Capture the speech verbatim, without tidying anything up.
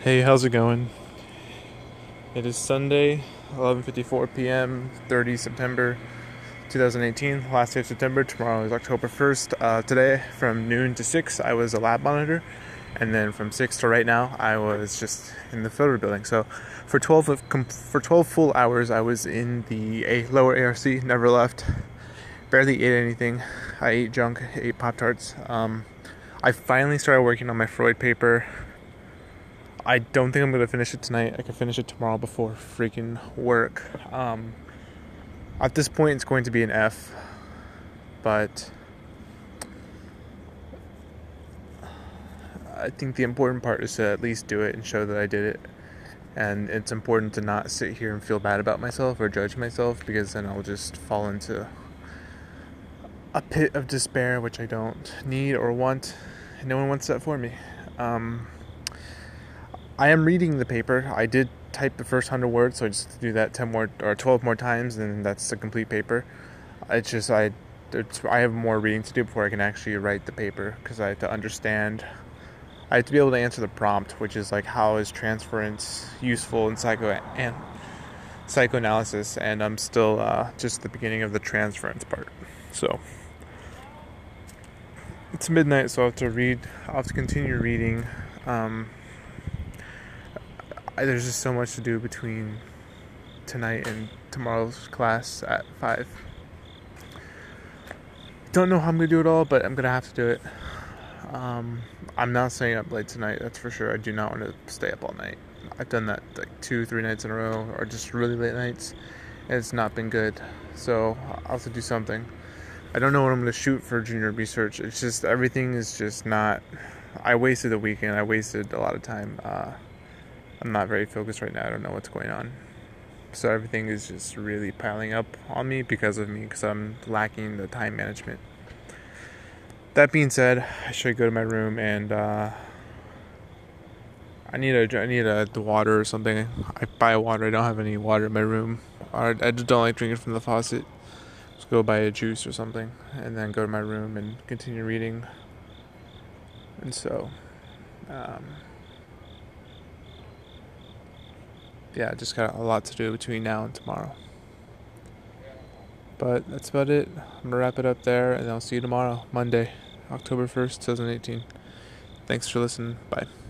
Hey, how's it going? It is Sunday, eleven fifty-four p.m., the thirtieth of September, twenty eighteen, last day of September. Tomorrow is October first. Uh, today, from noon to six, I was a lab monitor, and then from six to right now, I was just in the filter building. So for twelve, of, for twelve full hours, I was in the a lower A R C, never left, barely ate anything. I ate junk, ate Pop-Tarts. Um, I finally started working on my Freud paper. I don't think I'm going to finish it tonight. I can finish it tomorrow before freaking work. Um, at this point, it's going to be an F. But I think the important part is to at least do it and show that I did it. And it's important to not sit here and feel bad about myself or judge myself, because then I'll just fall into a pit of despair, which I don't need or want. No one wants that for me. Um... I am reading the paper. I did type the first hundred words, so I just do that ten more or twelve more times, and that's the complete paper. It's just I, it's, I have more reading to do before I can actually write the paper, because I have to understand. I have to be able to answer the prompt, which is like, how is transference useful in psycho and psychoanalysis? And I'm still uh, just the beginning of the transference part. So it's midnight, so I have to read. I have to continue reading. Um, There's just so much to do between tonight and tomorrow's class at five. Don't know how I'm going to do it all, but I'm going to have to do it. Um, I'm not staying up late tonight, that's for sure. I do not want to stay up all night. I've done that like two, three nights in a row, or just really late nights, and it's not been good. So I'll have to do something. I don't know what I'm going to shoot for junior research. It's just, everything is just not... I wasted the weekend. I wasted a lot of time. Uh... I'm not very focused right now. I don't know what's going on. So everything is just really piling up on me because of me, because I'm lacking the time management. That being said, I should go to my room and uh, I need a I need a water or something. I buy water. I don't have any water in my room. I just don't like drinking from the faucet. Just go buy a juice or something, and then go to my room and continue reading. And so. Um, Yeah, just got a lot to do between now and tomorrow. But that's about it. I'm going to wrap it up there, and I'll see you tomorrow, Monday, October first, twenty eighteen. Thanks for listening. Bye.